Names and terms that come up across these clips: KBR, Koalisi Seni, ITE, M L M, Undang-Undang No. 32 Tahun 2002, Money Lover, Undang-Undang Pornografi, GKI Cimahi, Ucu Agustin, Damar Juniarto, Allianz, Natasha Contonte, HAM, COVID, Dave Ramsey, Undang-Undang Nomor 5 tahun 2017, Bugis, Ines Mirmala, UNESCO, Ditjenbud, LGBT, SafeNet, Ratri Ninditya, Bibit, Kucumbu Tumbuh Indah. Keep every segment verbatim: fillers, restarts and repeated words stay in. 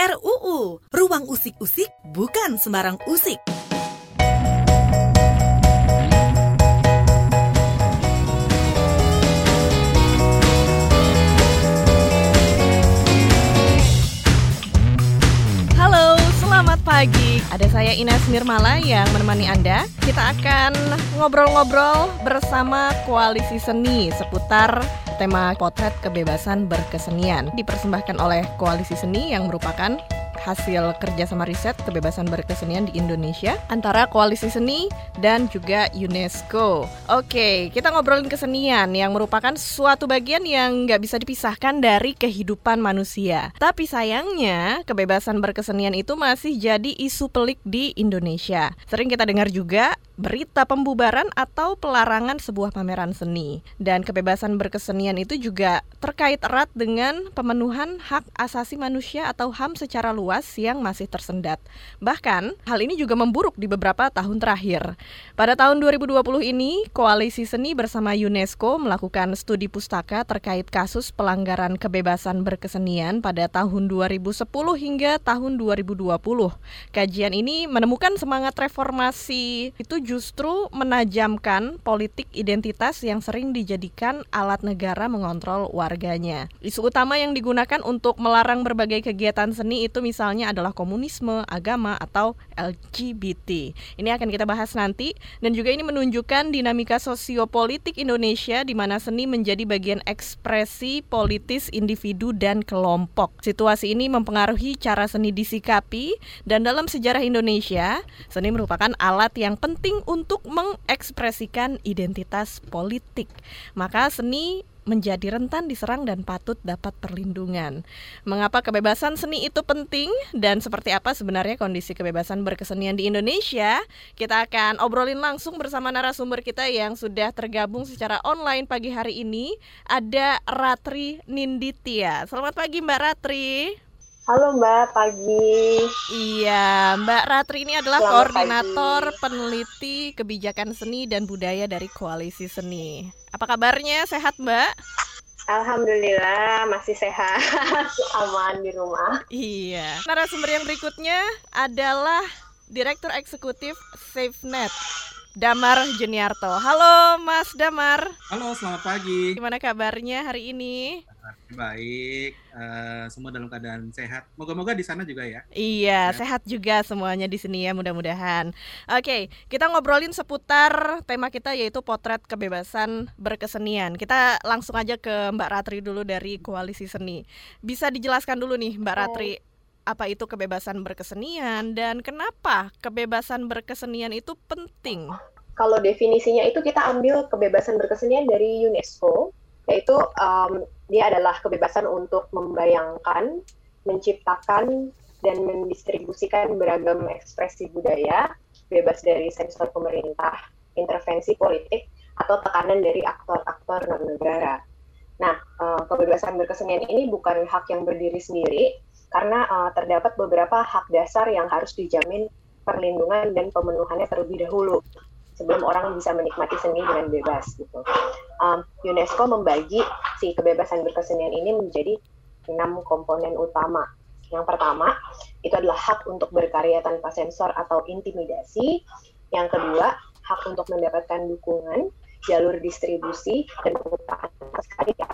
R U U, ruang usik-usik bukan sembarang usik. Halo, selamat pagi. Ada saya Ines Mirmala yang menemani Anda. Kita akan ngobrol-ngobrol bersama Koalisi Seni seputar tema potret kebebasan berkesenian dipersembahkan oleh Koalisi Seni yang merupakan hasil kerjasama riset kebebasan berkesenian di Indonesia antara Koalisi Seni dan juga UNESCO. Oke, kita ngobrolin kesenian yang merupakan suatu bagian yang nggak bisa dipisahkan dari kehidupan manusia. Tapi sayangnya, kebebasan berkesenian itu masih jadi isu pelik di Indonesia. Sering kita dengar juga berita pembubaran atau pelarangan sebuah pameran seni. Dan kebebasan berkesenian itu juga terkait erat dengan pemenuhan hak asasi manusia atau H A M secara luas yang masih tersendat. Bahkan, hal ini juga memburuk di beberapa tahun terakhir. Pada tahun dua ribu dua puluh ini, Koalisi Seni bersama UNESCO melakukan studi pustaka terkait kasus pelanggaran kebebasan berkesenian pada tahun dua ribu sepuluh hingga tahun dua ribu dua puluh. Kajian ini menemukan semangat reformasi itu justru menajamkan politik identitas yang sering dijadikan alat negara mengontrol warganya. Isu utama yang digunakan untuk melarang berbagai kegiatan seni itu misalnya adalah komunisme, agama, atau L G B T. Ini akan kita bahas nanti, dan juga ini menunjukkan dinamika sosiopolitik Indonesia di mana seni menjadi bagian ekspresi politis individu dan kelompok. Situasi ini mempengaruhi cara seni disikapi, dan dalam sejarah Indonesia, seni merupakan alat yang penting untuk mengekspresikan identitas politik. Maka seni menjadi rentan diserang dan patut dapat perlindungan. Mengapa kebebasan seni itu penting dan seperti apa sebenarnya kondisi kebebasan berkesenian di Indonesia? Kita akan obrolin langsung bersama narasumber kita yang sudah tergabung secara online pagi hari ini. Ada Ratri Ninditya. Selamat pagi Mbak Ratri. Halo Mbak, pagi. Iya, Mbak Ratri ini adalah Selamat koordinator pagi. Peneliti kebijakan seni dan budaya dari Koalisi Seni. Apa kabarnya? Sehat Mbak? Alhamdulillah, masih sehat, aman di rumah. Iya. Narasumber yang berikutnya adalah Direktur Eksekutif SafeNet, Damar Juniarto. Halo Mas Damar. Halo, selamat pagi. Gimana kabarnya hari ini? Baik, uh, semua dalam keadaan sehat. Moga-moga di sana juga ya. Iya, sehat juga semuanya di sini ya, mudah-mudahan. Oke, kita ngobrolin seputar tema kita yaitu potret kebebasan berkesenian. Kita langsung aja ke Mbak Ratri dulu dari Koalisi Seni. Bisa dijelaskan dulu nih Mbak Ratri, apa itu kebebasan berkesenian dan kenapa kebebasan berkesenian itu penting? Kalau definisinya itu kita ambil kebebasan berkesenian dari UNESCO, yaitu um, dia adalah kebebasan untuk membayangkan, menciptakan, dan mendistribusikan beragam ekspresi budaya, bebas dari sensor pemerintah, intervensi politik, atau tekanan dari aktor-aktor non-negara. Nah, uh, kebebasan berkesenian ini bukan hak yang berdiri sendiri, karena uh, terdapat beberapa hak dasar yang harus dijamin perlindungan dan pemenuhannya terlebih dahulu sebelum orang bisa menikmati seni dengan bebas gitu. Um, UNESCO membagi si kebebasan berkesenian ini menjadi enam komponen utama. Yang pertama, itu adalah hak untuk berkarya tanpa sensor atau intimidasi. Yang kedua, hak untuk mendapatkan dukungan, jalur distribusi, dan penggunaan atas karya.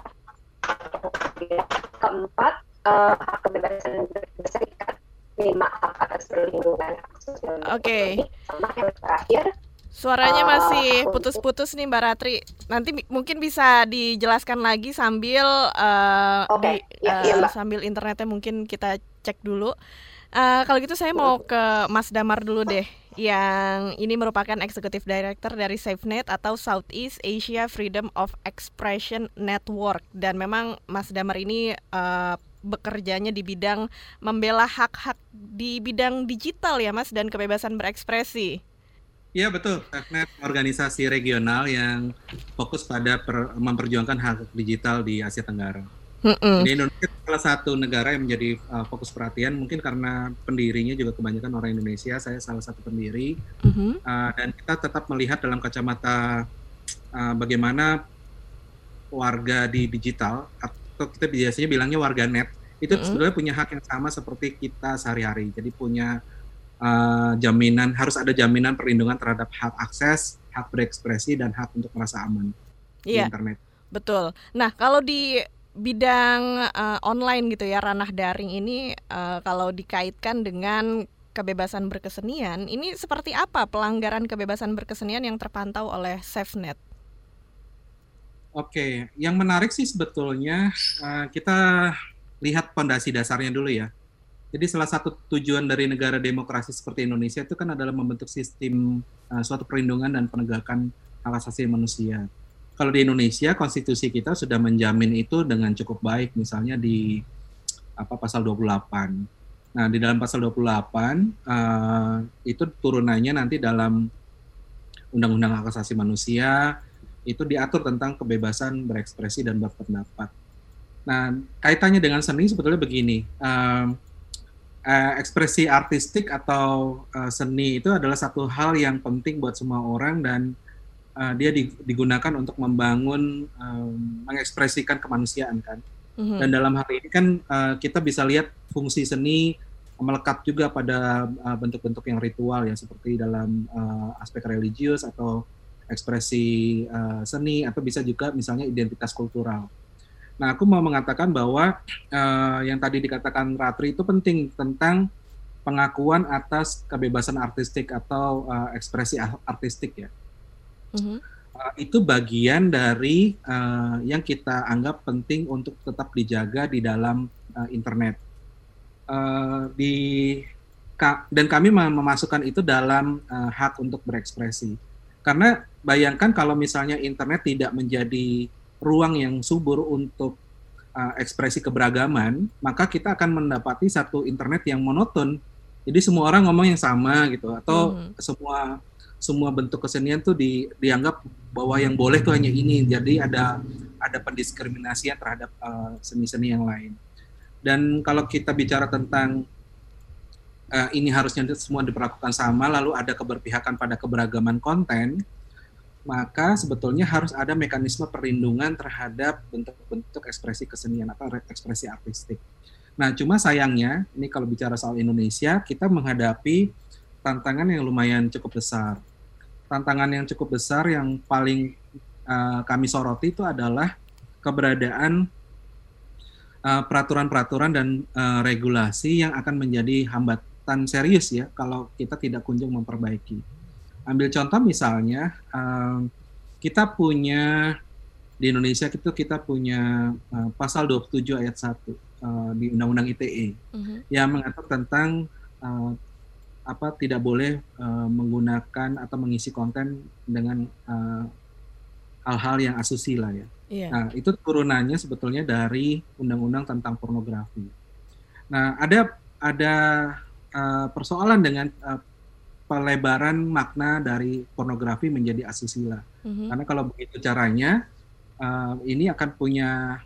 Keempat, Uh, kebebasan berserikat, lima hak atas perlindungan sosial. Oke. Sama yang terakhir. Suaranya uh, masih putus-putus nih Mbak Ratri. Nanti m- mungkin bisa dijelaskan lagi sambil uh, okay. di, ya, uh, iya, sambil internetnya mungkin kita cek dulu. Uh, kalau gitu saya mau ke Mas Damar dulu deh. Yang ini merupakan Executive Director dari SafeNet atau Southeast Asia Freedom of Expression Network. Dan memang Mas Damar ini uh, bekerjanya di bidang membela hak-hak di bidang digital ya Mas, dan kebebasan berekspresi. Iya betul, SafeNet organisasi regional yang fokus pada per- memperjuangkan hak digital di Asia Tenggara. Mm-mm. Di Indonesia salah satu negara yang menjadi uh, fokus perhatian, mungkin karena pendirinya juga kebanyakan orang Indonesia, saya salah satu pendiri, mm-hmm. uh, dan kita tetap melihat dalam kacamata uh, bagaimana warga di digital, atau kita biasanya bilangnya warga net, itu mm-hmm. sebenarnya punya hak yang sama seperti kita sehari-hari. Jadi punya uh, jaminan, harus ada jaminan perlindungan terhadap hak akses, hak berekspresi, dan hak untuk merasa aman yeah. di internet. Betul. Nah, kalau di bidang uh, online gitu ya, ranah daring ini uh, kalau dikaitkan dengan kebebasan berkesenian, ini seperti apa pelanggaran kebebasan berkesenian yang terpantau oleh SafeNet? Oke, yang menarik sih sebetulnya uh, kita lihat fondasi dasarnya dulu ya. Jadi salah satu tujuan dari negara demokrasi seperti Indonesia itu kan adalah membentuk sistem uh, suatu perlindungan dan penegakan hak asasi manusia. Kalau di Indonesia, konstitusi kita sudah menjamin itu dengan cukup baik, misalnya di apa pasal dua puluh delapan. Nah, di dalam pasal dua puluh delapan, uh, itu turunannya nanti dalam Undang-Undang Hak Asasi Manusia, itu diatur tentang kebebasan berekspresi dan berpendapat. Nah, kaitannya dengan seni sebetulnya begini, uh, uh, ekspresi artistik atau uh, seni itu adalah satu hal yang penting buat semua orang, dan uh, dia digunakan untuk membangun, um, mengekspresikan kemanusiaan, kan. Mm-hmm. Dan dalam hal ini kan uh, kita bisa lihat fungsi seni melekat juga pada uh, bentuk-bentuk yang ritual ya, seperti dalam uh, aspek religius atau ekspresi uh, seni, atau bisa juga misalnya identitas kultural. Nah, aku mau mengatakan bahwa uh, yang tadi dikatakan Ratri itu penting tentang pengakuan atas kebebasan artistik atau uh, ekspresi artistik ya. Mm-hmm. Uh, itu bagian dari uh, yang kita anggap penting untuk tetap dijaga di dalam uh, internet. Uh, di, ka, dan kami memasukkan itu dalam uh, hak untuk berekspresi. Karena bayangkan kalau misalnya internet tidak menjadi ruang yang subur untuk uh, ekspresi keberagaman, maka kita akan mendapati satu internet yang monoton. Jadi semua orang ngomong yang sama gitu, atau mm-hmm. semua semua bentuk kesenian tuh di, dianggap bahwa yang boleh tuh hanya ini. Jadi ada ada pendiskriminasian terhadap uh, seni-seni yang lain. Dan kalau kita bicara tentang uh, ini harusnya semua diperlakukan sama, lalu ada keberpihakan pada keberagaman konten, maka sebetulnya harus ada mekanisme perlindungan terhadap bentuk-bentuk ekspresi kesenian atau ekspresi artistik. Nah, cuma sayangnya, ini kalau bicara soal Indonesia, kita menghadapi tantangan yang lumayan cukup besar. Tantangan yang cukup besar yang paling uh, kami soroti itu adalah keberadaan Uh, peraturan-peraturan dan uh, regulasi yang akan menjadi hambatan serius ya kalau kita tidak kunjung memperbaiki. Ambil contoh misalnya, uh, kita punya di Indonesia itu kita punya uh, pasal dua puluh tujuh ayat satu uh, di Undang-Undang I T E uh-huh. yang mengatur tentang uh, apa tidak boleh uh, menggunakan atau mengisi konten dengan uh, hal-hal yang asusila lah ya. Yeah. Nah, itu turunannya sebetulnya dari undang-undang tentang pornografi. Nah, ada ada uh, persoalan dengan uh, pelebaran makna dari pornografi menjadi asusila. Mm-hmm. Karena kalau begitu caranya, uh, ini akan punya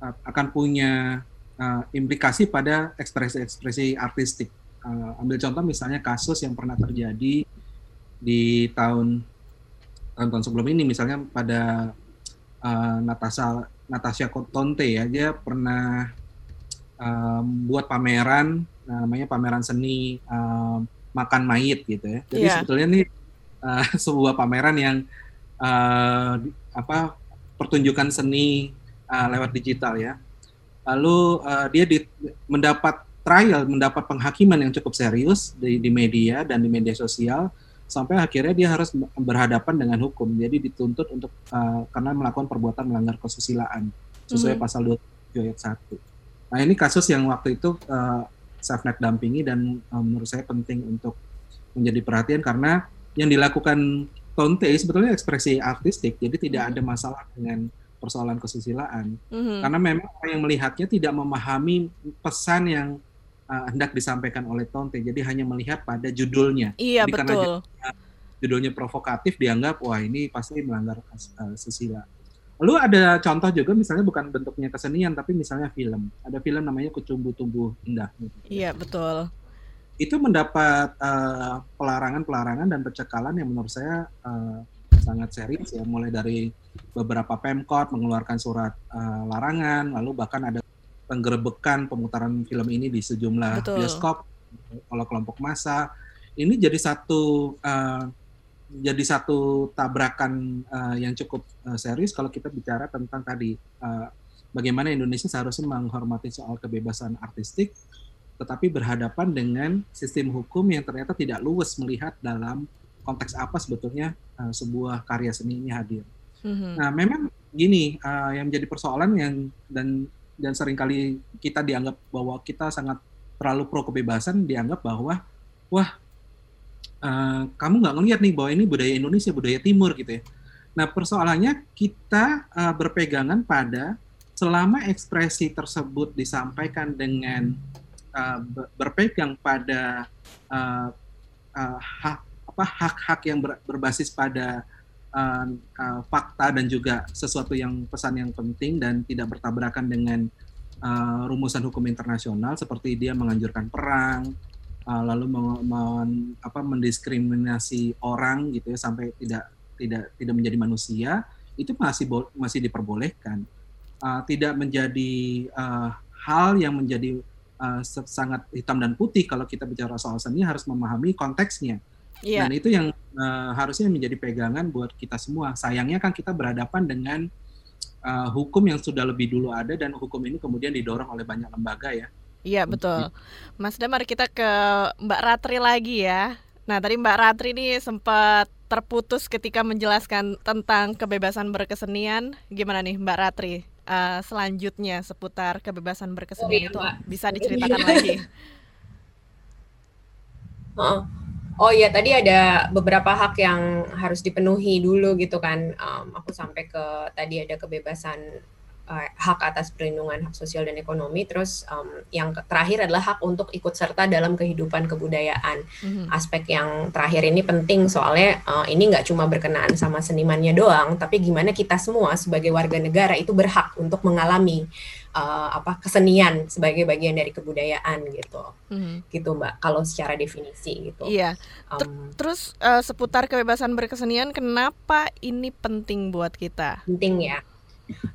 uh, akan punya uh, implikasi pada ekspresi-ekspresi artistik. Uh, ambil contoh misalnya kasus yang pernah terjadi di tahun tahun sebelum ini, misalnya pada Uh, Natasha Natasha Contonte ya, dia pernah uh, buat pameran namanya pameran seni uh, makan mayit gitu ya. Jadi yeah. sebetulnya ini uh, sebuah pameran yang uh, apa pertunjukan seni uh, lewat digital ya. Lalu uh, dia di, mendapat trial, mendapat penghakiman yang cukup serius di, di media dan di media sosial, sampai akhirnya dia harus berhadapan dengan hukum. Jadi dituntut untuk uh, karena melakukan perbuatan melanggar kesusilaan sesuai mm-hmm. pasal dua puluh tujuh ayat satu. Nah, ini kasus yang waktu itu uh, SafeNet dampingi dan um, menurut saya penting untuk menjadi perhatian, karena yang dilakukan Conte sebetulnya ekspresi artistik, jadi tidak mm-hmm. ada masalah dengan persoalan kesusilaan. Mm-hmm. Karena memang orang yang melihatnya tidak memahami pesan yang Uh, hendak disampaikan oleh Conte, jadi hanya melihat pada judulnya. Iya, jadi betul. Karena judulnya provokatif, dianggap wah ini pasti melanggar uh, susila. Lalu ada contoh juga, misalnya bukan bentuknya kesenian, tapi misalnya film. Ada film namanya Kucumbu Tumbuh Indah. Iya, betul. Itu mendapat uh, pelarangan-pelarangan dan pencekalan yang menurut saya uh, sangat serius ya, mulai dari beberapa Pemkot mengeluarkan surat uh, larangan, lalu bahkan ada penggerebekan pemutaran film ini di sejumlah Betul. bioskop oleh kelompok massa. Ini jadi satu uh, jadi satu tabrakan uh, yang cukup uh, serius kalau kita bicara tentang tadi uh, bagaimana Indonesia seharusnya menghormati soal kebebasan artistik, tetapi berhadapan dengan sistem hukum yang ternyata tidak luwes melihat dalam konteks apa sebetulnya uh, sebuah karya seni ini hadir. Mm-hmm. Nah, memang gini, uh, yang menjadi persoalan yang dan dan seringkali kita dianggap bahwa kita sangat terlalu pro kebebasan, dianggap bahwa wah uh, kamu nggak ngelihat nih bahwa ini budaya Indonesia, budaya Timur gitu ya. Nah, persoalannya kita uh, berpegangan pada selama ekspresi tersebut disampaikan dengan Uh, berpegang pada uh, uh, hak, apa, hak-hak yang ber, berbasis pada uh, uh, fakta dan juga sesuatu yang pesan yang penting dan tidak bertabrakan dengan uh, rumusan hukum internasional seperti dia menganjurkan perang, uh, lalu men, men, apa, mendiskriminasi orang gitu ya sampai tidak tidak tidak menjadi manusia, itu masih bo, masih diperbolehkan, uh, tidak menjadi uh, hal yang menjadi Uh, sangat hitam dan putih. Kalau kita bicara soal seni harus memahami konteksnya, yeah. dan itu yang uh, harusnya menjadi pegangan buat kita semua. Sayangnya kan kita berhadapan dengan uh, hukum yang sudah lebih dulu ada, dan hukum ini kemudian didorong oleh banyak lembaga ya. Iya, betul. Mas Damar, kita ke Mbak Ratri lagi ya. Nah, tadi Mbak Ratri ini sempat terputus ketika menjelaskan tentang kebebasan berkesenian. Gimana nih Mbak Ratri? Uh, selanjutnya seputar kebebasan berkesenian oh, iya, itu Mbak. Bisa diceritakan lagi. Oh, oh iya, tadi ada beberapa hak yang harus dipenuhi dulu gitu kan. Um, aku sampai ke tadi ada kebebasan uh, hak atas perlindungan hak sosial dan ekonomi. Terus um, yang terakhir adalah hak untuk ikut serta dalam kehidupan kebudayaan. Mm-hmm. Aspek yang terakhir ini penting soalnya uh, ini nggak cuma berkenaan sama senimannya doang, tapi gimana kita semua sebagai warga negara itu berhak untuk mengalami uh, apa kesenian sebagai bagian dari kebudayaan gitu, mm-hmm. gitu Mbak. Kalau secara definisi gitu. Iya. Ter- um, terus uh, seputar kebebasan berkesenian, kenapa ini penting buat kita? Penting ya.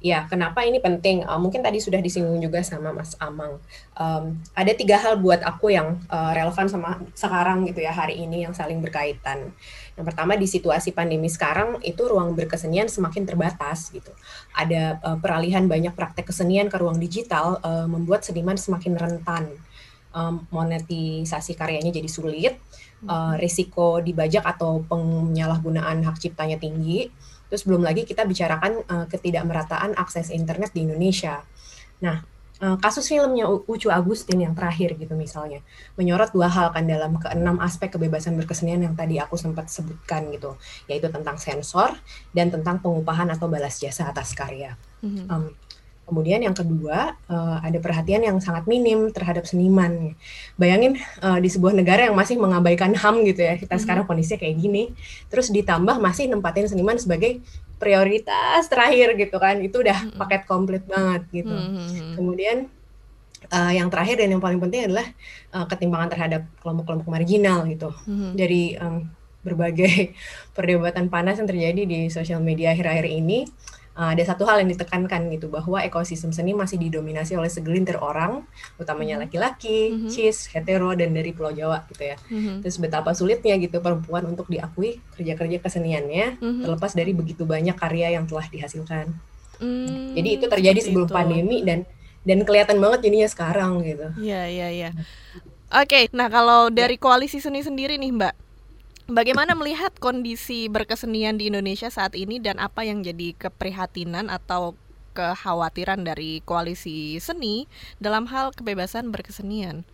Ya, kenapa ini penting? Uh, mungkin tadi sudah disinggung juga sama Mas Amang. Um, ada tiga hal buat aku yang uh, relevan sama sekarang gitu ya, hari ini yang saling berkaitan. Yang pertama, di situasi pandemi sekarang itu ruang berkesenian semakin terbatas gitu. Ada uh, peralihan banyak praktek kesenian ke ruang digital, uh, membuat seniman semakin rentan. Um, monetisasi karyanya jadi sulit, uh, risiko dibajak atau penyalahgunaan hak ciptanya tinggi. Terus belum lagi kita bicarakan uh, ketidakmerataan akses internet di Indonesia. Nah, uh, kasus filmnya Ucu Agustin yang terakhir gitu misalnya, menyorot dua hal kan dalam keenam aspek kebebasan berkesenian yang tadi aku sempat sebutkan gitu, yaitu tentang sensor dan tentang pengupahan atau balas jasa atas karya. Mm-hmm. Um, Kemudian yang kedua, uh, ada perhatian yang sangat minim terhadap seniman. Bayangin uh, di sebuah negara yang masih mengabaikan H A M gitu ya, kita mm-hmm. sekarang kondisinya kayak gini, terus ditambah masih nempatin seniman sebagai prioritas terakhir gitu kan, itu udah mm-hmm. paket komplit banget gitu. Mm-hmm. Kemudian uh, yang terakhir dan yang paling penting adalah uh, ketimpangan terhadap kelompok-kelompok marginal gitu. Mm-hmm. Dari um, berbagai perdebatan panas yang terjadi di sosial media akhir-akhir ini, Uh, ada satu hal yang ditekankan gitu, bahwa ekosistem seni masih didominasi oleh segelintir orang, utamanya laki-laki, mm-hmm. cis, hetero, dan dari Pulau Jawa gitu ya. Mm-hmm. Terus betapa sulitnya gitu perempuan untuk diakui kerja-kerja keseniannya, mm-hmm. terlepas dari begitu banyak karya yang telah dihasilkan. Mm-hmm. Jadi itu terjadi sebelum itu. pandemi dan dan kelihatan banget jadinya sekarang gitu. Iya, iya, iya. Oke, nah kalau dari Koalisi Seni sendiri nih Mbak, bagaimana melihat kondisi berkesenian di Indonesia saat ini dan apa yang jadi keprihatinan atau kekhawatiran dari Koalisi Seni dalam hal kebebasan berkesenian?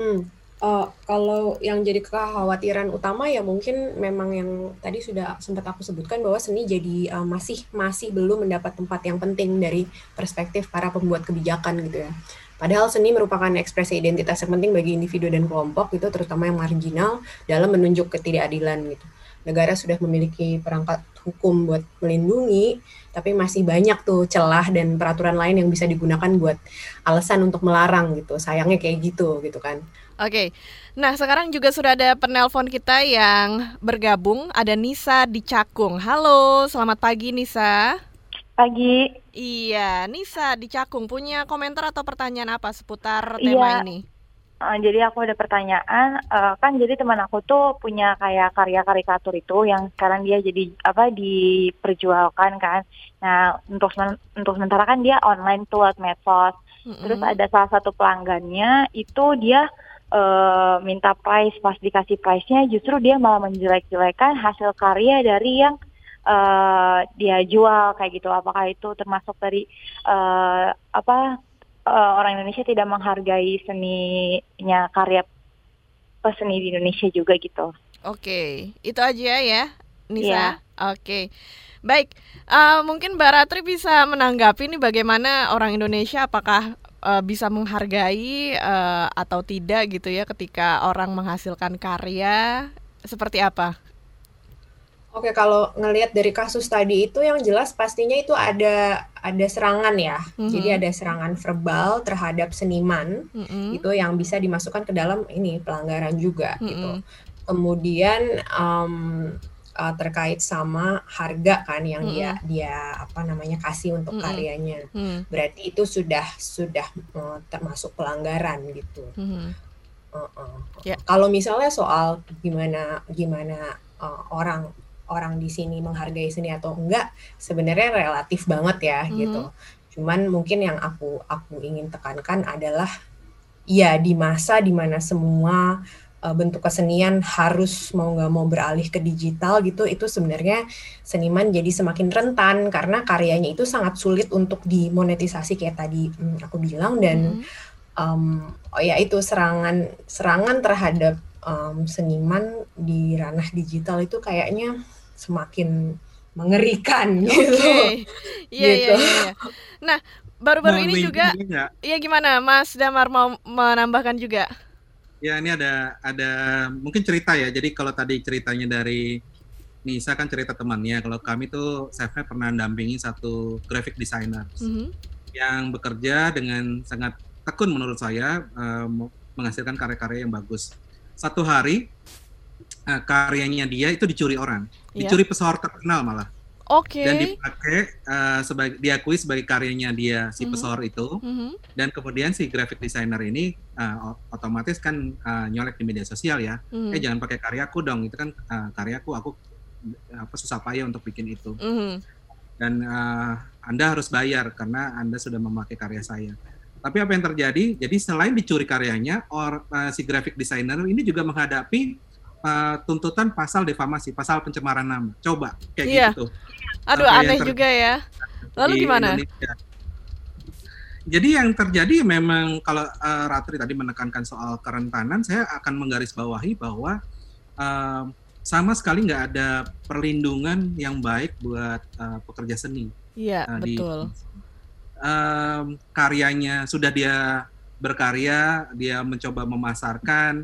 Hmm, uh, kalau yang jadi kekhawatiran utama ya mungkin memang yang tadi sudah sempat aku sebutkan bahwa seni jadi uh, masih masih belum mendapat tempat yang penting dari perspektif para pembuat kebijakan gitu ya. Padahal seni merupakan ekspresi identitas yang penting bagi individu dan kelompok gitu, terutama yang marginal, dalam menunjuk ketidakadilan gitu. Negara sudah memiliki perangkat hukum buat melindungi, tapi masih banyak tuh celah dan peraturan lain yang bisa digunakan buat alasan untuk melarang gitu. Sayangnya kayak gitu gitu kan. Oke, nah sekarang juga sudah ada penelpon kita yang bergabung, ada Nisa di Cakung. Halo, selamat pagi Nisa. Pagi. Iya, Nisa di Cakung punya komentar atau pertanyaan apa seputar iya. tema ini? Uh, jadi aku ada pertanyaan, uh, kan jadi teman aku tuh punya kayak karya karikatur itu yang sekarang dia jadi apa diperjualkan kan. Nah untuk untuk sementara kan dia online tuh lewat medsos. Mm-hmm. Terus ada salah satu pelanggannya itu dia uh, minta price, pas dikasih price-nya justru dia malah menjelek-jelekan hasil karya dari yang uh, dia jual kayak gitu. Apakah itu termasuk dari uh, apa? Uh, orang Indonesia tidak menghargai seninya karya peseni di Indonesia juga gitu. Oke, itu aja ya, Nisa. Yeah. Oke, baik. Uh, mungkin Mbak Ratri bisa menanggapi nih bagaimana orang Indonesia apakah uh, bisa menghargai uh, atau tidak gitu ya ketika orang menghasilkan karya seperti apa? Oke, kalau ngelihat dari kasus tadi itu yang jelas pastinya itu ada ada serangan ya. Mm-hmm. Jadi ada serangan verbal terhadap seniman. Mm-hmm. Itu yang bisa dimasukkan ke dalam ini pelanggaran juga. Mm-hmm. Gitu. Kemudian um, uh, terkait sama harga kan yang mm-hmm. dia dia apa namanya kasih untuk mm-hmm. karyanya. Mm-hmm. Berarti itu sudah sudah uh, termasuk pelanggaran gitu. Mm-hmm. Uh-uh. Yeah. Kalau misalnya soal gimana gimana uh, orang orang di sini menghargai seni atau enggak, sebenarnya relatif banget ya, mm-hmm. gitu. Cuman mungkin yang aku aku ingin tekankan adalah ya di masa di mana semua uh, bentuk kesenian harus mau nggak mau beralih ke digital gitu, itu sebenarnya seniman jadi semakin rentan karena karyanya itu sangat sulit untuk dimonetisasi kayak tadi hmm, aku bilang dan mm-hmm. um, oh ya itu serangan serangan terhadap um, seniman di ranah digital itu kayaknya semakin mengerikan gitu. Okay. Iya, gitu. Iya, iya, iya. Nah, baru-baru ini juga iya gimana Mas Damar mau menambahkan juga? Ya, ini ada ada mungkin cerita ya. Jadi kalau tadi ceritanya dari Nisa kan cerita temannya. Kalau kami tuh SafeNet pernah dampingi satu graphic designer mm-hmm. yang bekerja dengan sangat tekun menurut saya um, menghasilkan karya-karya yang bagus. Satu hari Uh, karyanya dia itu dicuri orang, yeah. dicuri pesohor terkenal malah, okay. dan dipakai uh, sebagai diakui sebagai karyanya dia si mm-hmm. pesohor itu, mm-hmm. dan kemudian si graphic designer ini uh, otomatis kan uh, nyolek di media sosial ya, mm-hmm. eh jangan pakai karyaku dong, itu kan uh, karyaku, aku apa susah payah untuk bikin itu, mm-hmm. dan uh, Anda harus bayar karena Anda sudah memakai karya saya. Tapi apa yang terjadi? Jadi selain dicuri karyanya, or, uh, si graphic designer ini juga menghadapi Uh, tuntutan pasal defamasi, pasal pencemaran nama. Coba kayak yeah. gitu. Aduh, uh, aneh ter- juga ya. Lalu gimana? Indonesia. Jadi yang terjadi memang kalau uh, Ratri tadi menekankan soal kerentanan, saya akan menggarisbawahi bahwa uh, sama sekali nggak ada perlindungan yang baik buat uh, pekerja seni. Iya, yeah, uh, betul. Uh, karyanya sudah dia berkarya, dia mencoba memasarkan.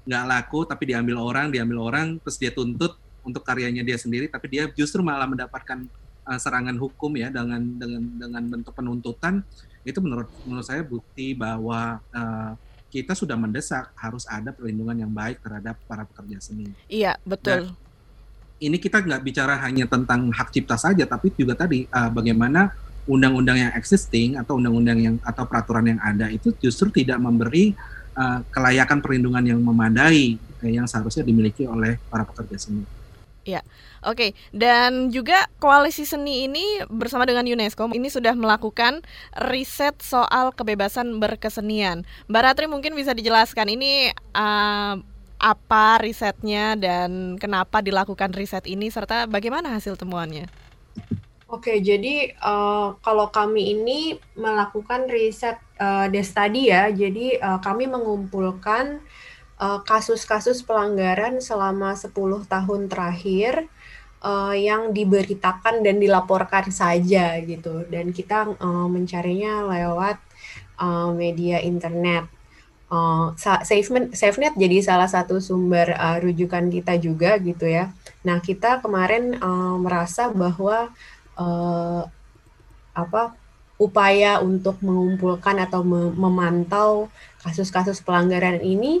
Nggak laku tapi diambil orang, diambil orang terus dia tuntut untuk karyanya dia sendiri tapi dia justru malah mendapatkan uh, serangan hukum ya dengan dengan dengan bentuk penuntutan itu menurut menurut saya bukti bahwa uh, kita sudah mendesak harus ada perlindungan yang baik terhadap para pekerja seni. Iya betul. Dan ini kita nggak bicara hanya tentang hak cipta saja tapi juga tadi uh, bagaimana undang-undang yang existing atau undang-undang yang atau peraturan yang ada itu justru tidak memberi Uh, kelayakan perlindungan yang memadai eh, yang seharusnya dimiliki oleh para pekerja seni. Ya, oke. Okay. Dan juga Koalisi Seni ini bersama dengan UNESCO ini sudah melakukan riset soal kebebasan berkesenian. Mbak Ratri mungkin bisa dijelaskan ini uh, apa risetnya dan kenapa dilakukan riset ini serta bagaimana hasil temuannya? Oke, okay, jadi uh, kalau kami ini melakukan riset Uh, des tadi ya, jadi uh, kami mengumpulkan uh, kasus-kasus pelanggaran selama sepuluh tahun terakhir uh, yang diberitakan dan dilaporkan saja gitu. Dan kita uh, mencarinya lewat uh, media internet. Uh, SafeNet, SafeNet jadi salah satu sumber uh, rujukan kita juga gitu ya. Nah kita kemarin uh, merasa bahwa uh, apa? upaya untuk mengumpulkan atau memantau kasus-kasus pelanggaran ini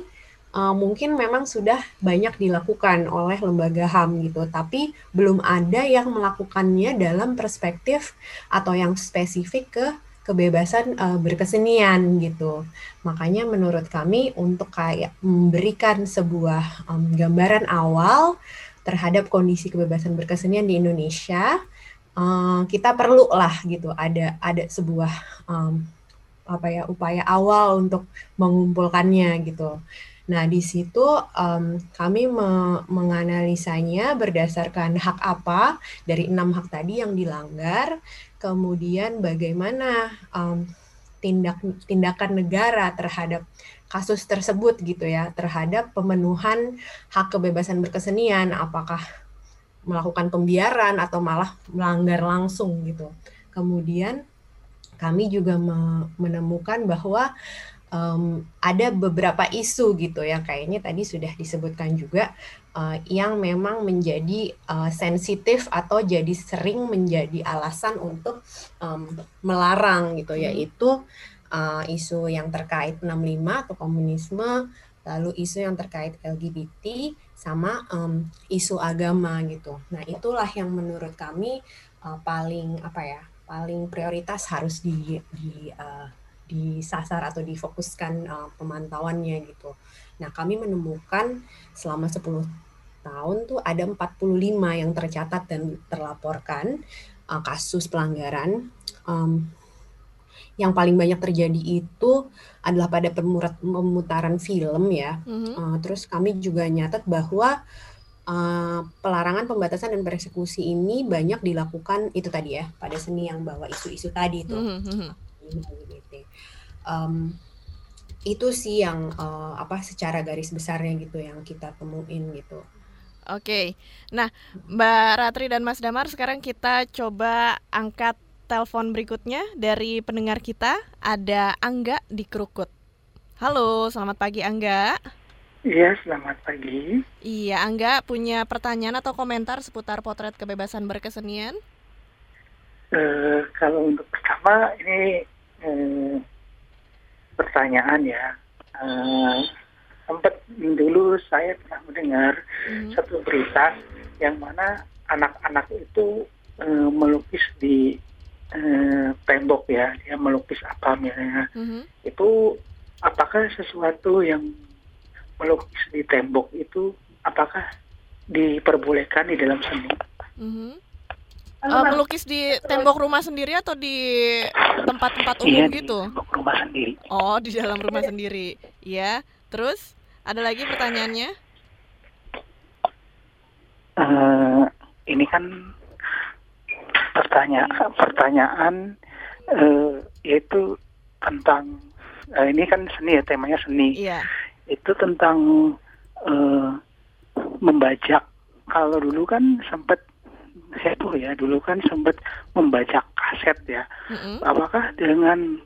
uh, mungkin memang sudah banyak dilakukan oleh lembaga H A M gitu, tapi belum ada yang melakukannya dalam perspektif atau yang spesifik ke kebebasan uh, berkesenian gitu. Makanya menurut kami untuk kayak memberikan sebuah um, gambaran awal terhadap kondisi kebebasan berkesenian di Indonesia, uh, kita perlu lah gitu ada ada sebuah um, apa ya upaya awal untuk mengumpulkannya gitu. Nah di situ um, kami me menganalisanya berdasarkan hak apa dari enam hak tadi yang dilanggar, kemudian bagaimana um, tindak tindakan negara terhadap kasus tersebut gitu ya, terhadap pemenuhan hak kebebasan berkesenian, apakah melakukan pembiaran atau malah melanggar langsung gitu. Kemudian kami juga me menemukan bahwa Um, ada beberapa isu gitu yang kayaknya tadi sudah disebutkan juga uh, yang memang menjadi uh, sensitif atau jadi sering menjadi alasan untuk um, melarang gitu, yaitu uh, isu yang terkait enam lima atau komunisme, lalu isu yang terkait L G B T sama um, isu agama gitu. Nah itulah yang menurut kami uh, paling apa ya paling prioritas harus di, di uh, disasar atau difokuskan uh, pemantauannya gitu. Nah, kami menemukan selama sepuluh tahun tuh ada empat puluh lima yang tercatat dan terlaporkan uh, kasus pelanggaran. Um, yang paling banyak terjadi itu adalah pada pemutaran film ya. Mm-hmm. uh, terus kami juga nyatat bahwa Uh, pelarangan, pembatasan, dan persekusi ini banyak dilakukan itu tadi ya, pada seni yang bawa isu-isu tadi itu. Mm-hmm. Um, itu sih yang uh, apa secara garis besarnya gitu yang kita temuin gitu. Oke, nah Mbak Ratri dan Mas Damar, sekarang kita coba angkat telepon berikutnya dari pendengar kita. Ada Angga di Krukut. Halo, selamat pagi Angga. Iya, selamat pagi. Iya, Angga punya pertanyaan atau komentar seputar potret kebebasan berkesenian? Uh, kalau untuk pertama ini Eh, pertanyaan ya, eh, sempat dulu saya pernah mendengar mm. satu berita yang mana anak-anak itu eh, melukis di eh, tembok ya, dia melukis apa misalnya, mm-hmm. itu apakah sesuatu yang melukis di tembok itu apakah diperbolehkan di dalam seni? Mm-hmm. Uh, melukis di tembok rumah sendiri atau di tempat-tempat umum iya, gitu? Di tembok rumah sendiri. Oh, di dalam rumah sendiri. Ya, terus ada lagi pertanyaannya? Uh, ini kan pertanyaan, pertanyaan uh, yaitu tentang uh, ini kan seni ya, temanya seni. Iya. Itu tentang uh, membajak. Kalau dulu kan sempat saya tuh ya dulu kan sempat membaca kaset ya. Mm-hmm. Apakah dengan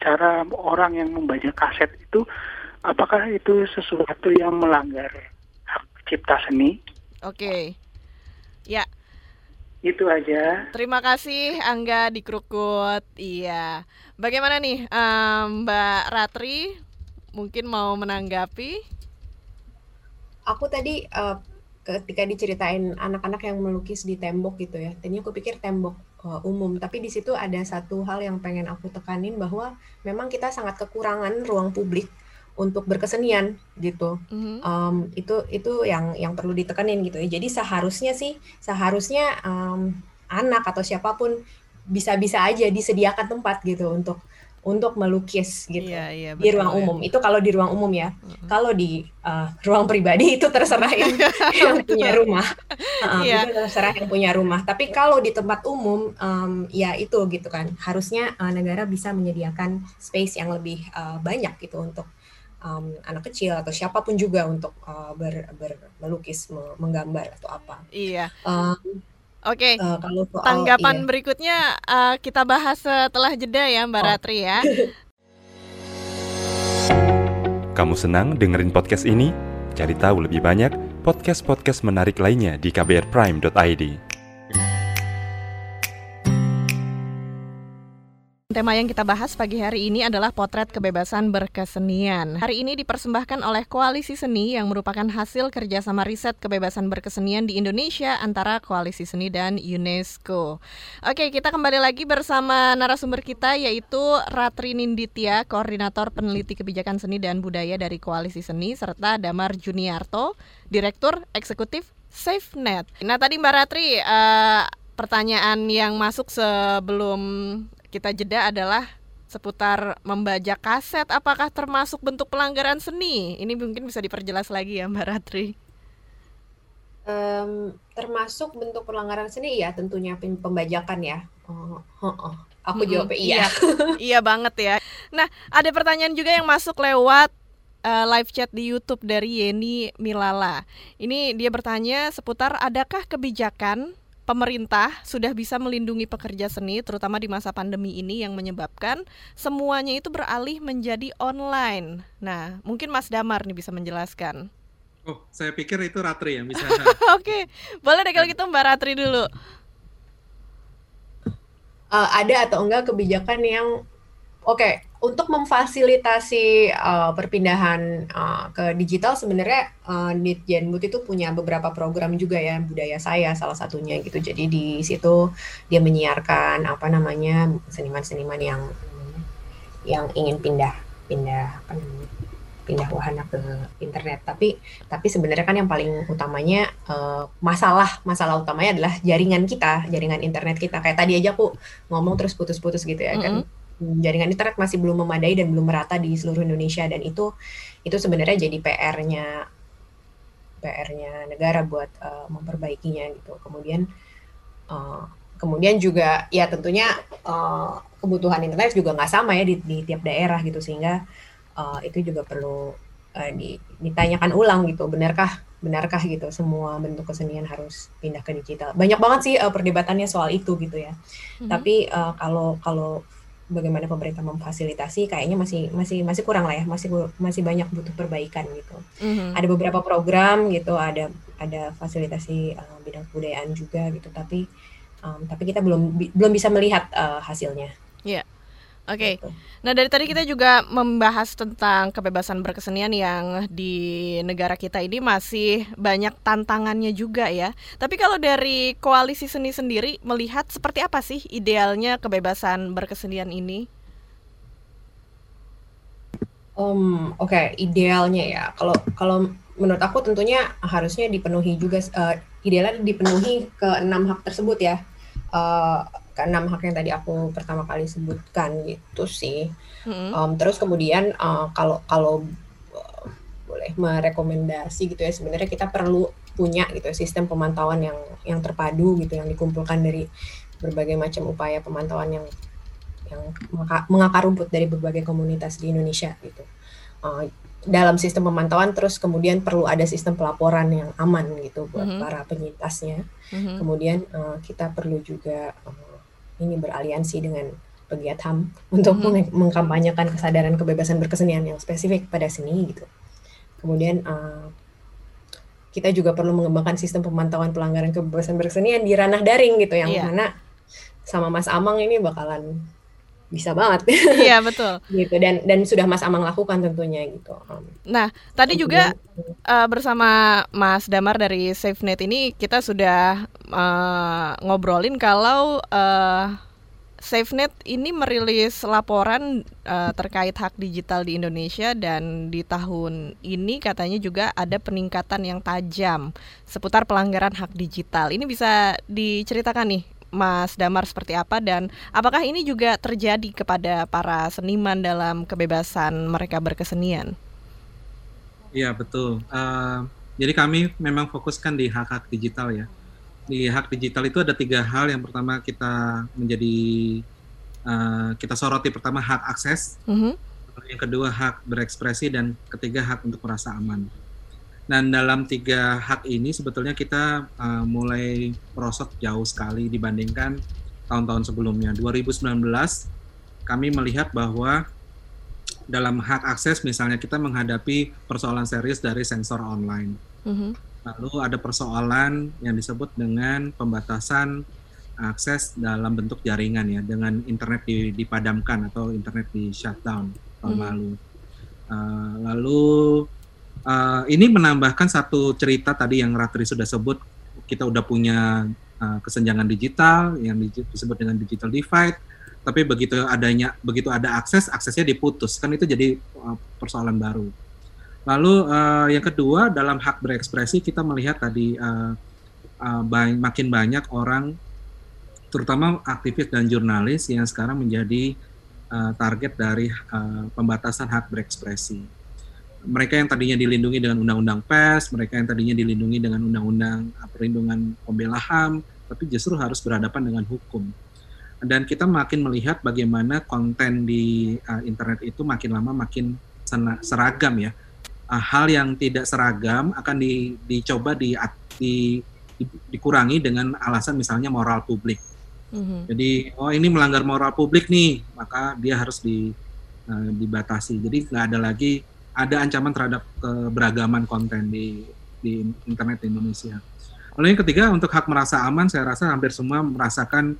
cara orang yang membaca kaset itu apakah itu sesuatu yang melanggar hak cipta seni? Oke, okay. Ya. Itu aja. Terima kasih Angga di Krukut. Iya. Bagaimana nih um, Mbak Ratri? Mungkin mau menanggapi? Aku tadi. Uh... ketika diceritain anak-anak yang melukis di tembok gitu ya, tadinya aku pikir tembok uh, umum, tapi di situ ada satu hal yang pengen aku tekanin bahwa memang kita sangat kekurangan ruang publik untuk berkesenian gitu, mm-hmm. um, itu itu yang yang perlu ditekanin gitu ya. Jadi seharusnya sih seharusnya um, anak atau siapapun bisa-bisa aja disediakan tempat gitu untuk untuk melukis gitu, iya, iya, betul, di ruang ya. Umum itu kalau di ruang umum ya, uh-huh. Kalau di uh, ruang pribadi itu terserah yang, yang punya rumah, uh, yeah. Itu terserah yang punya rumah. Tapi kalau di tempat umum um, ya itu gitu kan, harusnya uh, negara bisa menyediakan space yang lebih uh, banyak gitu untuk um, anak kecil atau siapapun juga untuk uh, ber, ber melukis, menggambar atau apa. Iya. Um, Oke, okay. uh, tanggapan iya. berikutnya uh, kita bahas setelah jeda ya Mbak oh. Ratri ya. Kamu senang dengerin podcast ini? Cari tahu lebih banyak podcast-podcast menarik lainnya di k b r prime dot i d. Tema yang kita bahas pagi hari ini adalah potret kebebasan berkesenian. Hari ini dipersembahkan oleh Koalisi Seni yang merupakan hasil kerjasama riset kebebasan berkesenian di Indonesia antara Koalisi Seni dan UNESCO. Oke, kita kembali lagi bersama narasumber kita yaitu Ratri Ninditya, Koordinator Peneliti Kebijakan Seni dan Budaya dari Koalisi Seni, serta Damar Juniarto, Direktur Eksekutif SafeNet. Nah, tadi Mbak Ratri, uh, pertanyaan yang masuk sebelum kita jeda adalah seputar membaca kaset, apakah termasuk bentuk pelanggaran seni? Ini mungkin bisa diperjelas lagi ya Mbak Ratri. Um, termasuk bentuk pelanggaran seni, iya tentunya pembajakan ya. Oh, oh, oh. Aku hmm, jawab iya. Iya, iya banget ya. Nah, ada pertanyaan juga yang masuk lewat uh, live chat di YouTube dari Yeni Mirmala. Ini dia bertanya seputar adakah kebijakan pemerintah sudah bisa melindungi pekerja seni, terutama di masa pandemi ini yang menyebabkan semuanya itu beralih menjadi online. Nah, mungkin Mas Damar nih bisa menjelaskan. Oh, saya pikir itu Ratri yang bisa. Oke, boleh deh kalau gitu Mbak Ratri dulu. Uh, ada atau enggak kebijakan yang, oke, okay, untuk memfasilitasi uh, perpindahan uh, ke digital sebenarnya uh, Ditjenbud itu punya beberapa program juga ya, budaya saya salah satunya gitu. Jadi di situ dia menyiarkan apa namanya seniman-seniman yang yang ingin pindah pindah apa namanya pindah wahana ke internet. Tapi tapi sebenarnya kan yang paling utamanya uh, masalah masalah utamanya adalah jaringan kita, jaringan internet kita. Kayak tadi aja aku ngomong terus putus-putus gitu ya, mm-hmm. kan. Jaringan internet masih belum memadai dan belum merata di seluruh Indonesia, dan itu itu sebenarnya jadi P R-nya P R-nya negara buat uh, memperbaikinya gitu. Kemudian uh, kemudian juga ya tentunya uh, kebutuhan internet juga nggak sama ya di, di tiap daerah gitu, sehingga uh, itu juga perlu uh, di, ditanyakan ulang gitu, benarkah benarkah gitu semua bentuk kesenian harus pindah ke digital. Banyak banget sih uh, perdebatannya soal itu gitu ya. Mm-hmm. Tapi uh, kalau kalau bagaimana pemerintah memfasilitasi kayaknya masih masih masih kurang lah ya, masih masih banyak butuh perbaikan gitu. Mm-hmm. Ada beberapa program gitu, ada ada fasilitasi uh, bidang kebudayaan juga gitu, tapi um, tapi kita belum bi- belum bisa melihat uh, hasilnya. Iya. Yeah. Oke. Okay. Gitu. Nah, dari tadi kita juga membahas tentang kebebasan berkesenian yang di negara kita ini masih banyak tantangannya juga ya. Tapi kalau dari Koalisi Seni sendiri melihat seperti apa sih idealnya kebebasan berkesenian ini? Um, oke, okay. Idealnya ya. Kalau kalau menurut aku tentunya harusnya dipenuhi juga, uh, idealnya dipenuhi ke enam hak tersebut ya. Uh, enam hak yang tadi aku pertama kali sebutkan gitu sih. Mm-hmm. Um, terus kemudian uh, kalau kalau uh, boleh merekomendasi gitu ya, sebenarnya kita perlu punya gitu sistem pemantauan yang yang terpadu gitu, yang dikumpulkan dari berbagai macam upaya pemantauan yang yang mengakar rumput dari berbagai komunitas di Indonesia gitu. Uh, dalam sistem pemantauan terus kemudian perlu ada sistem pelaporan yang aman gitu buat mm-hmm. para penyintasnya. Mm-hmm. Kemudian uh, kita perlu juga uh, ini beraliansi dengan pegiat H A M untuk mm-hmm. mengkampanyekan kesadaran kebebasan berkesenian yang spesifik pada seni gitu. Kemudian uh, kita juga perlu mengembangkan sistem pemantauan pelanggaran kebebasan berkesenian di ranah daring gitu, yang yeah. mana sama Mas Amang ini bakalan bisa banget. Iya, betul. Gitu, dan dan sudah Mas Amang lakukan tentunya gitu. Nah, tadi kemudian, juga uh, bersama Mas Damar dari SafeNet ini kita sudah Uh, ngobrolin kalau uh, SafeNet ini merilis laporan uh, terkait hak digital di Indonesia, dan di tahun ini katanya juga ada peningkatan yang tajam seputar pelanggaran hak digital. Ini bisa diceritakan nih Mas Damar seperti apa, dan apakah ini juga terjadi kepada para seniman dalam kebebasan mereka berkesenian? Iya, betul. Uh, jadi kami memang fokuskan di hak-hak digital ya. Di hak digital itu ada tiga hal. Yang pertama kita menjadi uh, kita soroti, pertama hak akses, mm-hmm. yang kedua hak berekspresi, dan ketiga hak untuk merasa aman. Dan dalam tiga hak ini sebetulnya kita uh, mulai merosot jauh sekali dibandingkan tahun-tahun sebelumnya. dua ribu sembilan belas kami melihat bahwa dalam hak akses misalnya kita menghadapi persoalan serius dari sensor online. Mm-hmm. Lalu ada persoalan yang disebut dengan pembatasan akses dalam bentuk jaringan ya, dengan internet dipadamkan atau internet di shutdown tahun hmm. lalu. Uh, lalu uh, ini menambahkan satu cerita tadi yang Ratri sudah sebut, kita udah punya uh, kesenjangan digital yang disebut dengan digital divide, tapi begitu adanya begitu ada akses, aksesnya diputus, kan itu jadi uh, persoalan baru. Lalu uh, yang kedua, dalam hak berekspresi kita melihat tadi uh, uh, banyak, makin banyak orang, terutama aktivis dan jurnalis, yang sekarang menjadi uh, target dari uh, pembatasan hak berekspresi. Mereka yang tadinya dilindungi dengan undang-undang pers, mereka yang tadinya dilindungi dengan undang-undang perlindungan pembela H A M, tapi justru harus berhadapan dengan hukum. Dan kita makin melihat bagaimana konten di uh, internet itu makin lama makin seragam ya. Uh, hal yang tidak seragam akan di, dicoba di, di, di, dikurangi dengan alasan misalnya moral publik. Mm-hmm. Jadi, oh ini melanggar moral publik nih, maka dia harus di, uh, dibatasi. Jadi nggak ada lagi, ada ancaman terhadap keberagaman konten di, di internet di Indonesia. Lalu yang ketiga, untuk hak merasa aman, saya rasa hampir semua merasakan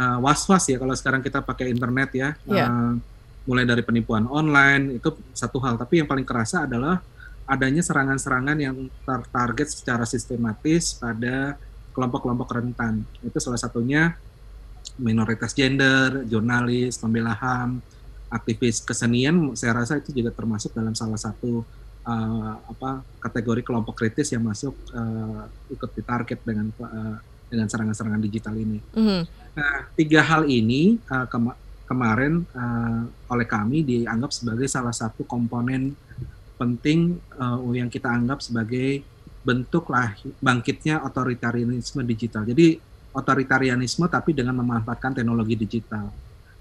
uh, was-was ya, kalau sekarang kita pakai internet ya. Yeah. Uh, mulai dari penipuan online, itu satu hal. Tapi yang paling kerasa adalah adanya serangan-serangan yang tertarget secara sistematis pada kelompok-kelompok rentan. Itu salah satunya minoritas gender, jurnalis, pembela H A M, aktivis kesenian, saya rasa itu juga termasuk dalam salah satu uh, apa, kategori kelompok kritis yang masuk uh, ikut ditarget dengan uh, dengan serangan-serangan digital ini. Mm-hmm. Nah, tiga hal ini uh, kema- kemarin uh, oleh kami dianggap sebagai salah satu komponen penting uh, yang kita anggap sebagai bentuk lahir, bangkitnya otoritarianisme digital. Jadi otoritarianisme tapi dengan memanfaatkan teknologi digital.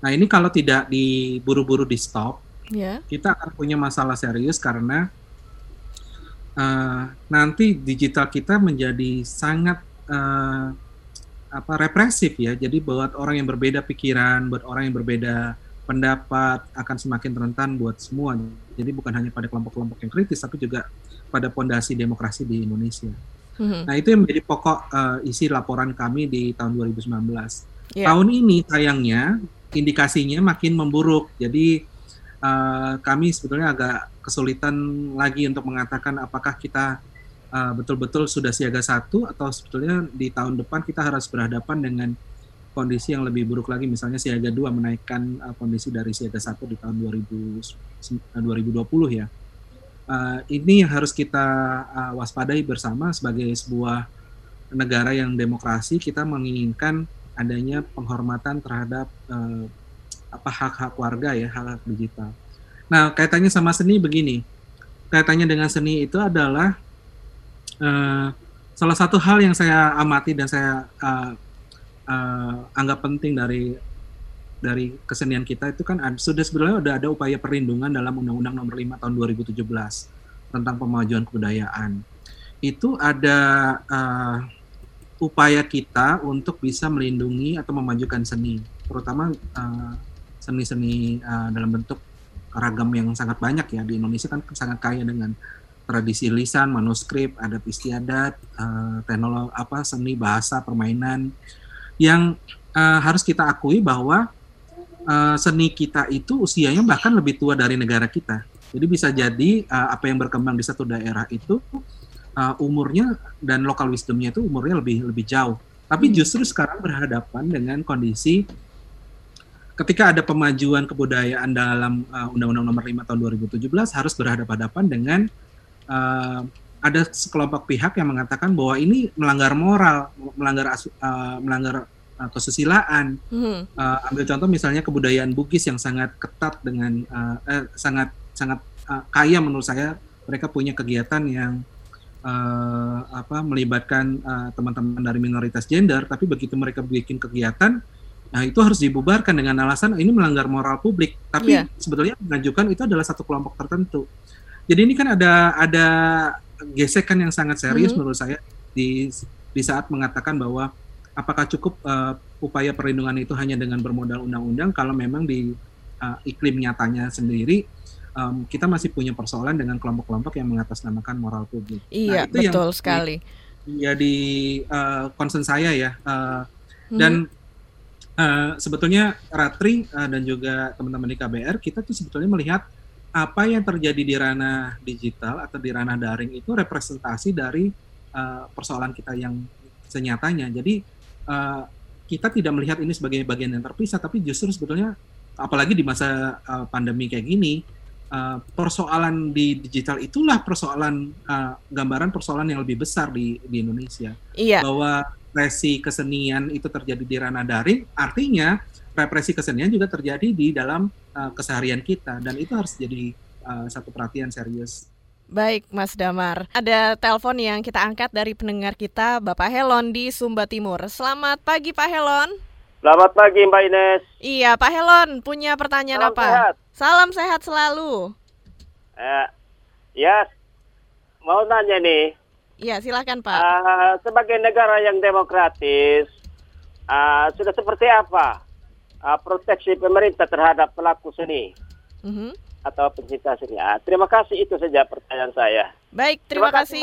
Nah ini kalau tidak diburu-buru di stop, yeah. kita akan punya masalah serius karena uh, nanti digital kita menjadi sangat uh, apa represif ya, jadi buat orang yang berbeda pikiran, buat orang yang berbeda pendapat akan semakin rentan buat semua. Jadi bukan hanya pada kelompok-kelompok yang kritis, tapi juga pada fondasi demokrasi di Indonesia. Mm-hmm. Nah itu yang menjadi pokok uh, isi laporan kami di tahun dua ribu sembilan belas. Yeah. Tahun ini sayangnya indikasinya makin memburuk. Jadi uh, kami sebetulnya agak kesulitan lagi untuk mengatakan apakah kita Uh, betul-betul sudah siaga satu atau sebetulnya di tahun depan kita harus berhadapan dengan kondisi yang lebih buruk lagi, misalnya siaga dua, menaikkan uh, kondisi dari siaga satu di tahun dua ribu dua puluh ya. Uh, ini yang harus kita uh, waspadai bersama. Sebagai sebuah negara yang demokrasi, kita menginginkan adanya penghormatan terhadap uh, apa hak-hak warga ya, hak-hak digital. Nah, kaitannya sama seni begini. Kaitannya dengan seni itu adalah Uh, salah satu hal yang saya amati dan saya uh, uh, anggap penting dari dari kesenian kita itu kan ad, sudah sebetulnya sudah ada upaya perlindungan dalam Undang-Undang Nomor lima tahun dua ribu tujuh belas tentang pemajuan kebudayaan. Itu ada uh, upaya kita untuk bisa melindungi atau memajukan seni, terutama uh, seni-seni uh, dalam bentuk ragam yang sangat banyak ya. Di Indonesia kan sangat kaya dengan tradisi lisan, manuskrip, adat istiadat, uh, teknologi, apa seni bahasa, permainan, yang uh, harus kita akui bahwa uh, seni kita itu usianya bahkan lebih tua dari negara kita. Jadi bisa jadi uh, apa yang berkembang di satu daerah itu uh, umurnya dan local wisdomnya itu umurnya lebih lebih jauh. Tapi justru sekarang berhadapan dengan kondisi ketika ada pemajuan kebudayaan dalam uh, Undang-Undang Nomor lima tahun dua ribu tujuh belas harus berhadapan-hadapan dengan Uh, ada sekelompok pihak yang mengatakan bahwa ini melanggar moral, melanggar asu, uh, melanggar uh, kesusilaan. Mm-hmm. Uh, ambil contoh misalnya kebudayaan Bugis yang sangat ketat dengan uh, eh, sangat sangat uh, kaya menurut saya. Mereka punya kegiatan yang uh, apa melibatkan uh, teman-teman dari minoritas gender, tapi begitu mereka bikin kegiatan, nah itu harus dibubarkan dengan alasan ini melanggar moral publik. Tapi yeah. sebetulnya mengajukan itu adalah satu kelompok tertentu. Jadi ini kan ada ada gesekan yang sangat serius mm-hmm. menurut saya di di saat mengatakan bahwa apakah cukup uh, upaya perlindungan itu hanya dengan bermodal undang-undang, kalau memang di uh, iklim nyatanya sendiri um, kita masih punya persoalan dengan kelompok-kelompok yang mengatasnamakan moral publik. Iya, nah, itu betul yang, sekali. Iya di uh, concern saya ya. Uh, Dan hmm. uh, sebetulnya Ratri uh, dan juga teman-teman di K B R, kita tuh sebetulnya melihat apa yang terjadi di ranah digital atau di ranah daring itu representasi dari uh, persoalan kita yang senyatanya. Jadi uh, kita tidak melihat ini sebagai bagian yang terpisah, tapi justru sebetulnya apalagi di masa uh, pandemi kayak gini, uh, persoalan di digital itulah persoalan uh, gambaran persoalan yang lebih besar di, di Indonesia. Iya. Bahwa represi kesenian itu terjadi di ranah daring, artinya represi kesenian juga terjadi di dalam uh, keseharian kita, dan itu harus jadi uh, satu perhatian serius. Baik, Mas Damar. Ada telepon yang kita angkat dari pendengar kita, Bapak Helon di Sumba Timur. Selamat pagi, Pak Helon. Selamat pagi, Mbak Ines. Iya, Pak Helon punya pertanyaan. Salam apa? Sehat. Salam sehat selalu. Eh, ya, mau nanya nih. Iya, silakan Pak. Uh, sebagai negara yang demokratis, uh, sudah seperti apa uh, proteksi pemerintah terhadap pelaku seni? Mm-hmm. Atau pencinta seni. Ah, terima kasih, itu saja pertanyaan saya. Baik, terima, terima kasih.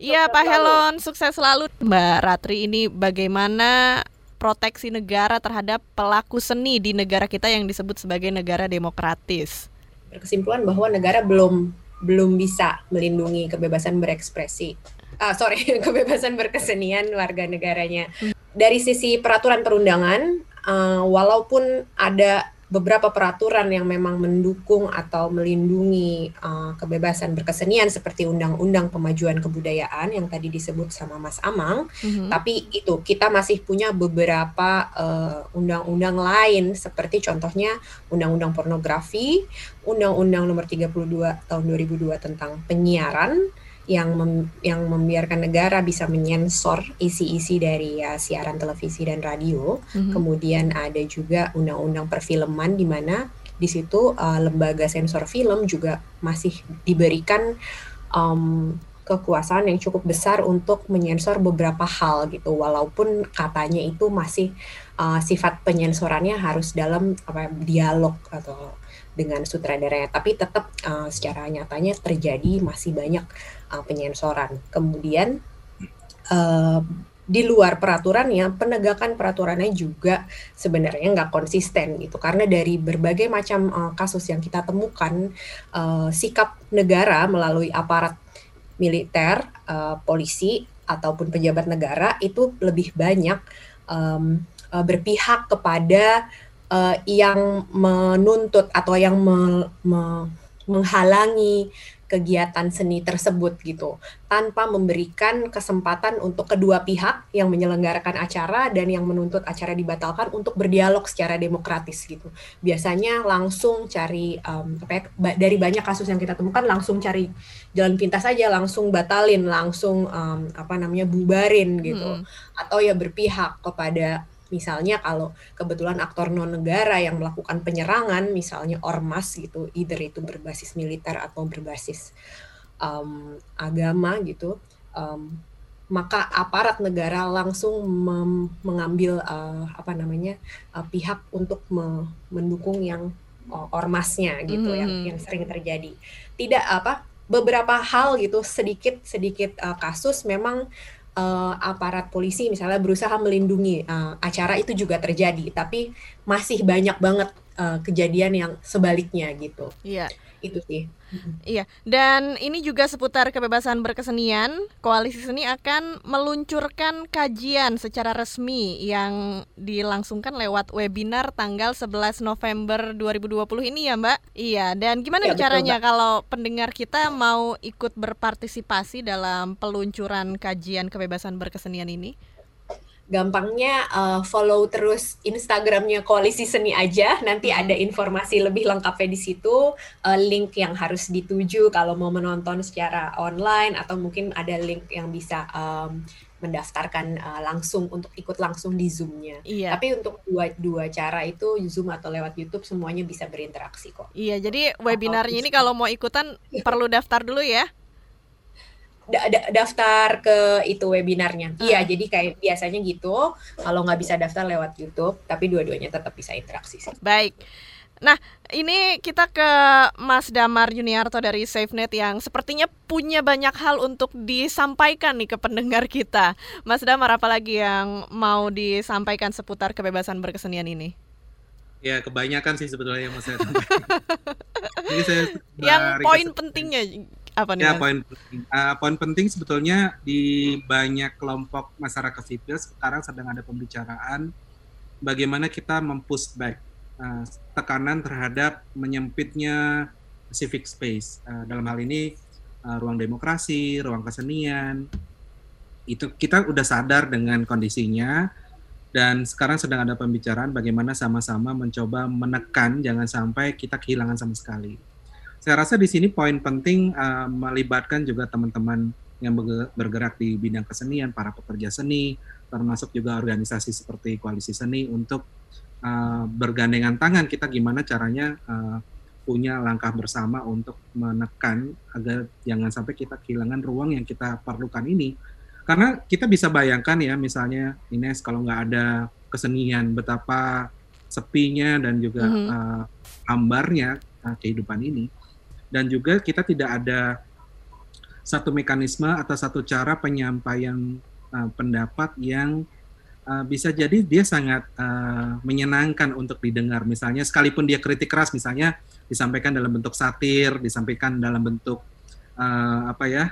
Iya, Pak Helon, sukses selalu. Mbak Ratri, ini bagaimana proteksi negara terhadap pelaku seni di negara kita yang disebut sebagai negara demokratis? Berkesimpulan bahwa negara belum belum bisa melindungi kebebasan berekspresi. Ah, sorry, kebebasan berkesenian warga negaranya. Dari sisi peraturan perundangan, uh, walaupun ada beberapa peraturan yang memang mendukung atau melindungi uh, kebebasan berkesenian seperti Undang-Undang Pemajuan Kebudayaan yang tadi disebut sama Mas Amang, mm-hmm. tapi itu kita masih punya beberapa uh, undang-undang lain seperti contohnya Undang-Undang Pornografi, Undang-Undang Nomor tiga puluh dua Tahun dua ribu dua tentang penyiaran yang mem- yang membiarkan negara bisa menyensor isi-isi dari ya, siaran televisi dan radio. Mm-hmm. Kemudian ada juga undang-undang perfilman di mana di situ uh, lembaga sensor film juga masih diberikan um, kekuasaan yang cukup besar untuk menyensor beberapa hal gitu, walaupun katanya itu masih uh, sifat penyensorannya harus dalam apa dialog atau dengan sutradaranya, tapi tetap uh, secara nyatanya terjadi masih banyak uh, penyensoran. Kemudian uh, di luar peraturannya, penegakan peraturannya juga sebenarnya nggak konsisten gitu, karena dari berbagai macam uh, kasus yang kita temukan, uh, sikap negara melalui aparat militer, uh, polisi ataupun pejabat negara itu lebih banyak um, uh, berpihak kepada Uh, yang menuntut atau yang me, me, menghalangi kegiatan seni tersebut gitu, tanpa memberikan kesempatan untuk kedua pihak yang menyelenggarakan acara dan yang menuntut acara dibatalkan untuk berdialog secara demokratis gitu. Biasanya langsung cari um, apa ya, dari banyak kasus yang kita temukan langsung cari jalan pintas aja, langsung batalin, langsung um, apa namanya bubarin gitu, hmm. atau ya berpihak kepada misalnya kalau kebetulan aktor non-negara yang melakukan penyerangan, misalnya ormas gitu, either itu berbasis militer atau berbasis um, agama gitu, um, maka aparat negara langsung mem- mengambil uh, apa namanya uh, pihak untuk me- mendukung yang uh, ormasnya gitu, mm-hmm. yang yang sering terjadi. Tidak apa beberapa hal gitu, sedikit sedikit uh, kasus memang. Uh, aparat polisi misalnya berusaha melindungi uh, acara itu juga terjadi, tapi masih banyak banget uh, kejadian yang sebaliknya gitu. Iya. Itu sih. Iya. Dan ini juga seputar kebebasan berkesenian. Koalisi Seni akan meluncurkan kajian secara resmi yang dilangsungkan lewat webinar tanggal sebelas November dua ribu dua puluh ini ya, Mbak? Iya. Dan gimana ya, caranya betul, kalau pendengar kita mau ikut berpartisipasi dalam peluncuran kajian kebebasan berkesenian ini? Gampangnya uh, follow terus Instagramnya Koalisi Seni aja, nanti ada informasi lebih lengkapnya di situ, uh, link yang harus dituju kalau mau menonton secara online, atau mungkin ada link yang bisa um, mendaftarkan uh, langsung untuk ikut langsung di Zoom-nya. Iya. Tapi untuk dua dua cara itu, Zoom atau lewat YouTube, semuanya bisa berinteraksi kok. Iya, jadi webinarnya ini kalau mau ikutan perlu daftar dulu ya? Da- daftar ke itu webinarnya. Iya, jadi kayak biasanya gitu. Kalau nggak bisa daftar lewat YouTube, tapi dua-duanya tetap bisa interaksi sih. Baik, Nah, ini kita ke Mas Damar Juniarto dari SafeNet yang sepertinya punya banyak hal untuk disampaikan nih ke pendengar kita. Mas Damar, apalagi yang mau disampaikan seputar kebebasan berkesenian ini? Ya, kebanyakan sih sebetulnya yang mau saya sampaikan. Jadi saya yang poin pentingnya apa nih? Ya, poin penting. Uh, poin penting sebetulnya di banyak kelompok masyarakat sipil sekarang sedang ada pembicaraan bagaimana kita mempush back tekanan terhadap menyempitnya civic space. Uh, dalam hal ini uh, ruang demokrasi, ruang kesenian. Itu kita udah sadar dengan kondisinya dan sekarang sedang ada pembicaraan bagaimana sama-sama mencoba menekan jangan sampai kita kehilangan sama sekali. Saya rasa di sini poin penting uh, melibatkan juga teman-teman yang bergerak di bidang kesenian, para pekerja seni, termasuk juga organisasi seperti Koalisi Seni untuk Uh, bergandengan tangan kita gimana caranya uh, punya langkah bersama untuk menekan agar jangan sampai kita kehilangan ruang yang kita perlukan ini. Karena kita bisa bayangkan ya, misalnya Ines, kalau nggak ada kesenian betapa sepinya dan juga mm-hmm. uh, hambarnya uh, kehidupan ini. Dan juga kita tidak ada satu mekanisme atau satu cara penyampaian uh, pendapat yang Uh, bisa jadi dia sangat uh, menyenangkan untuk didengar. Misalnya sekalipun dia kritik keras, misalnya disampaikan dalam bentuk satir, disampaikan dalam bentuk uh, apa ya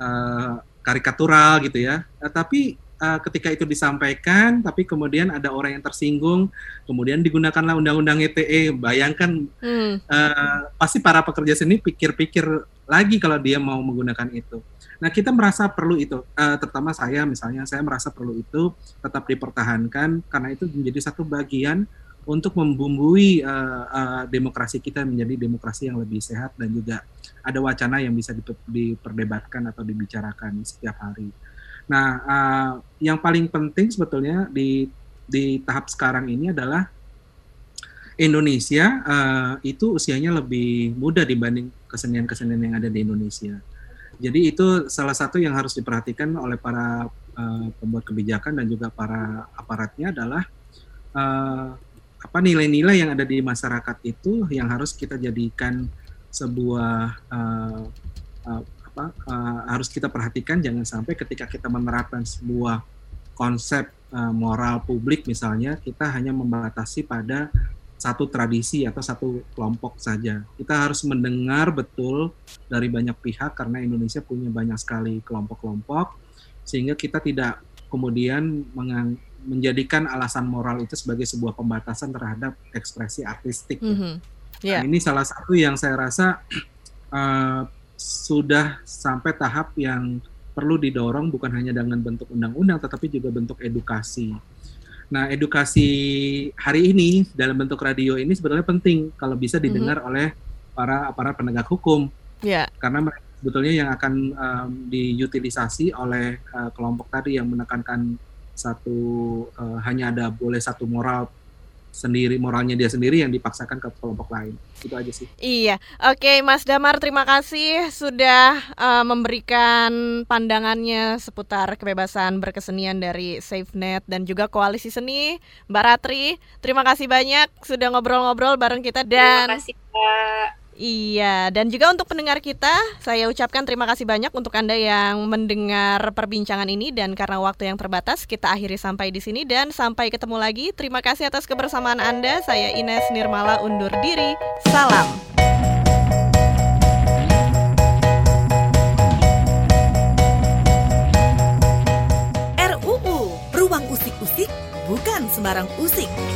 uh, karikatural gitu ya. Uh, tapi uh, ketika itu disampaikan, tapi kemudian ada orang yang tersinggung, kemudian digunakanlah undang-undang I T E. Bayangkan hmm. uh, pasti para pekerja seni pikir-pikir lagi kalau dia mau menggunakan itu. Nah, kita merasa perlu itu, uh, terutama saya misalnya, saya merasa perlu itu tetap dipertahankan karena itu menjadi satu bagian untuk membumbui uh, uh, demokrasi kita menjadi demokrasi yang lebih sehat dan juga ada wacana yang bisa diperdebatkan atau dibicarakan setiap hari. Nah, uh, yang paling penting sebetulnya di, di tahap sekarang ini adalah Indonesia uh, itu usianya lebih muda dibanding kesenian-kesenian yang ada di Indonesia. Jadi itu salah satu yang harus diperhatikan oleh para uh, pembuat kebijakan dan juga para aparatnya adalah uh, apa nilai-nilai yang ada di masyarakat itu yang harus kita jadikan sebuah uh, uh, apa uh, harus kita perhatikan jangan sampai ketika kita menerapkan sebuah konsep uh, moral publik misalnya kita hanya membatasi pada satu tradisi atau satu kelompok saja. Kita harus mendengar betul dari banyak pihak karena Indonesia punya banyak sekali kelompok-kelompok sehingga kita tidak kemudian mengang- menjadikan alasan moral itu sebagai sebuah pembatasan terhadap ekspresi artistik. Mm-hmm. Yeah. Nah, ini salah satu yang saya rasa uh, sudah sampai tahap yang perlu didorong bukan hanya dengan bentuk undang-undang tetapi juga bentuk edukasi. Nah, edukasi hari ini dalam bentuk radio ini sebenarnya penting kalau bisa didengar mm-hmm. oleh para aparat penegak hukum. Yeah. Karena mereka sebetulnya yang akan um, diutilisasi oleh uh, kelompok tadi yang menekankan satu uh, hanya ada boleh satu moral sendiri, moralnya dia sendiri yang dipaksakan ke kelompok lain. Itu aja sih. Iya. Oke, Mas Damar, terima kasih sudah uh, memberikan pandangannya seputar kebebasan berkesenian dari SafeNet dan juga Koalisi Seni. Mbak Ratri, terima kasih banyak sudah ngobrol-ngobrol bareng kita dan terima kasih, Kak. Iya, dan juga untuk pendengar kita, saya ucapkan terima kasih banyak untuk Anda yang mendengar perbincangan ini dan karena waktu yang terbatas, kita akhiri sampai di sini dan sampai ketemu lagi. Terima kasih atas kebersamaan Anda. Saya Ines Mirmala undur diri. Salam. R U U, ruang usik-usik bukan sembarang usik.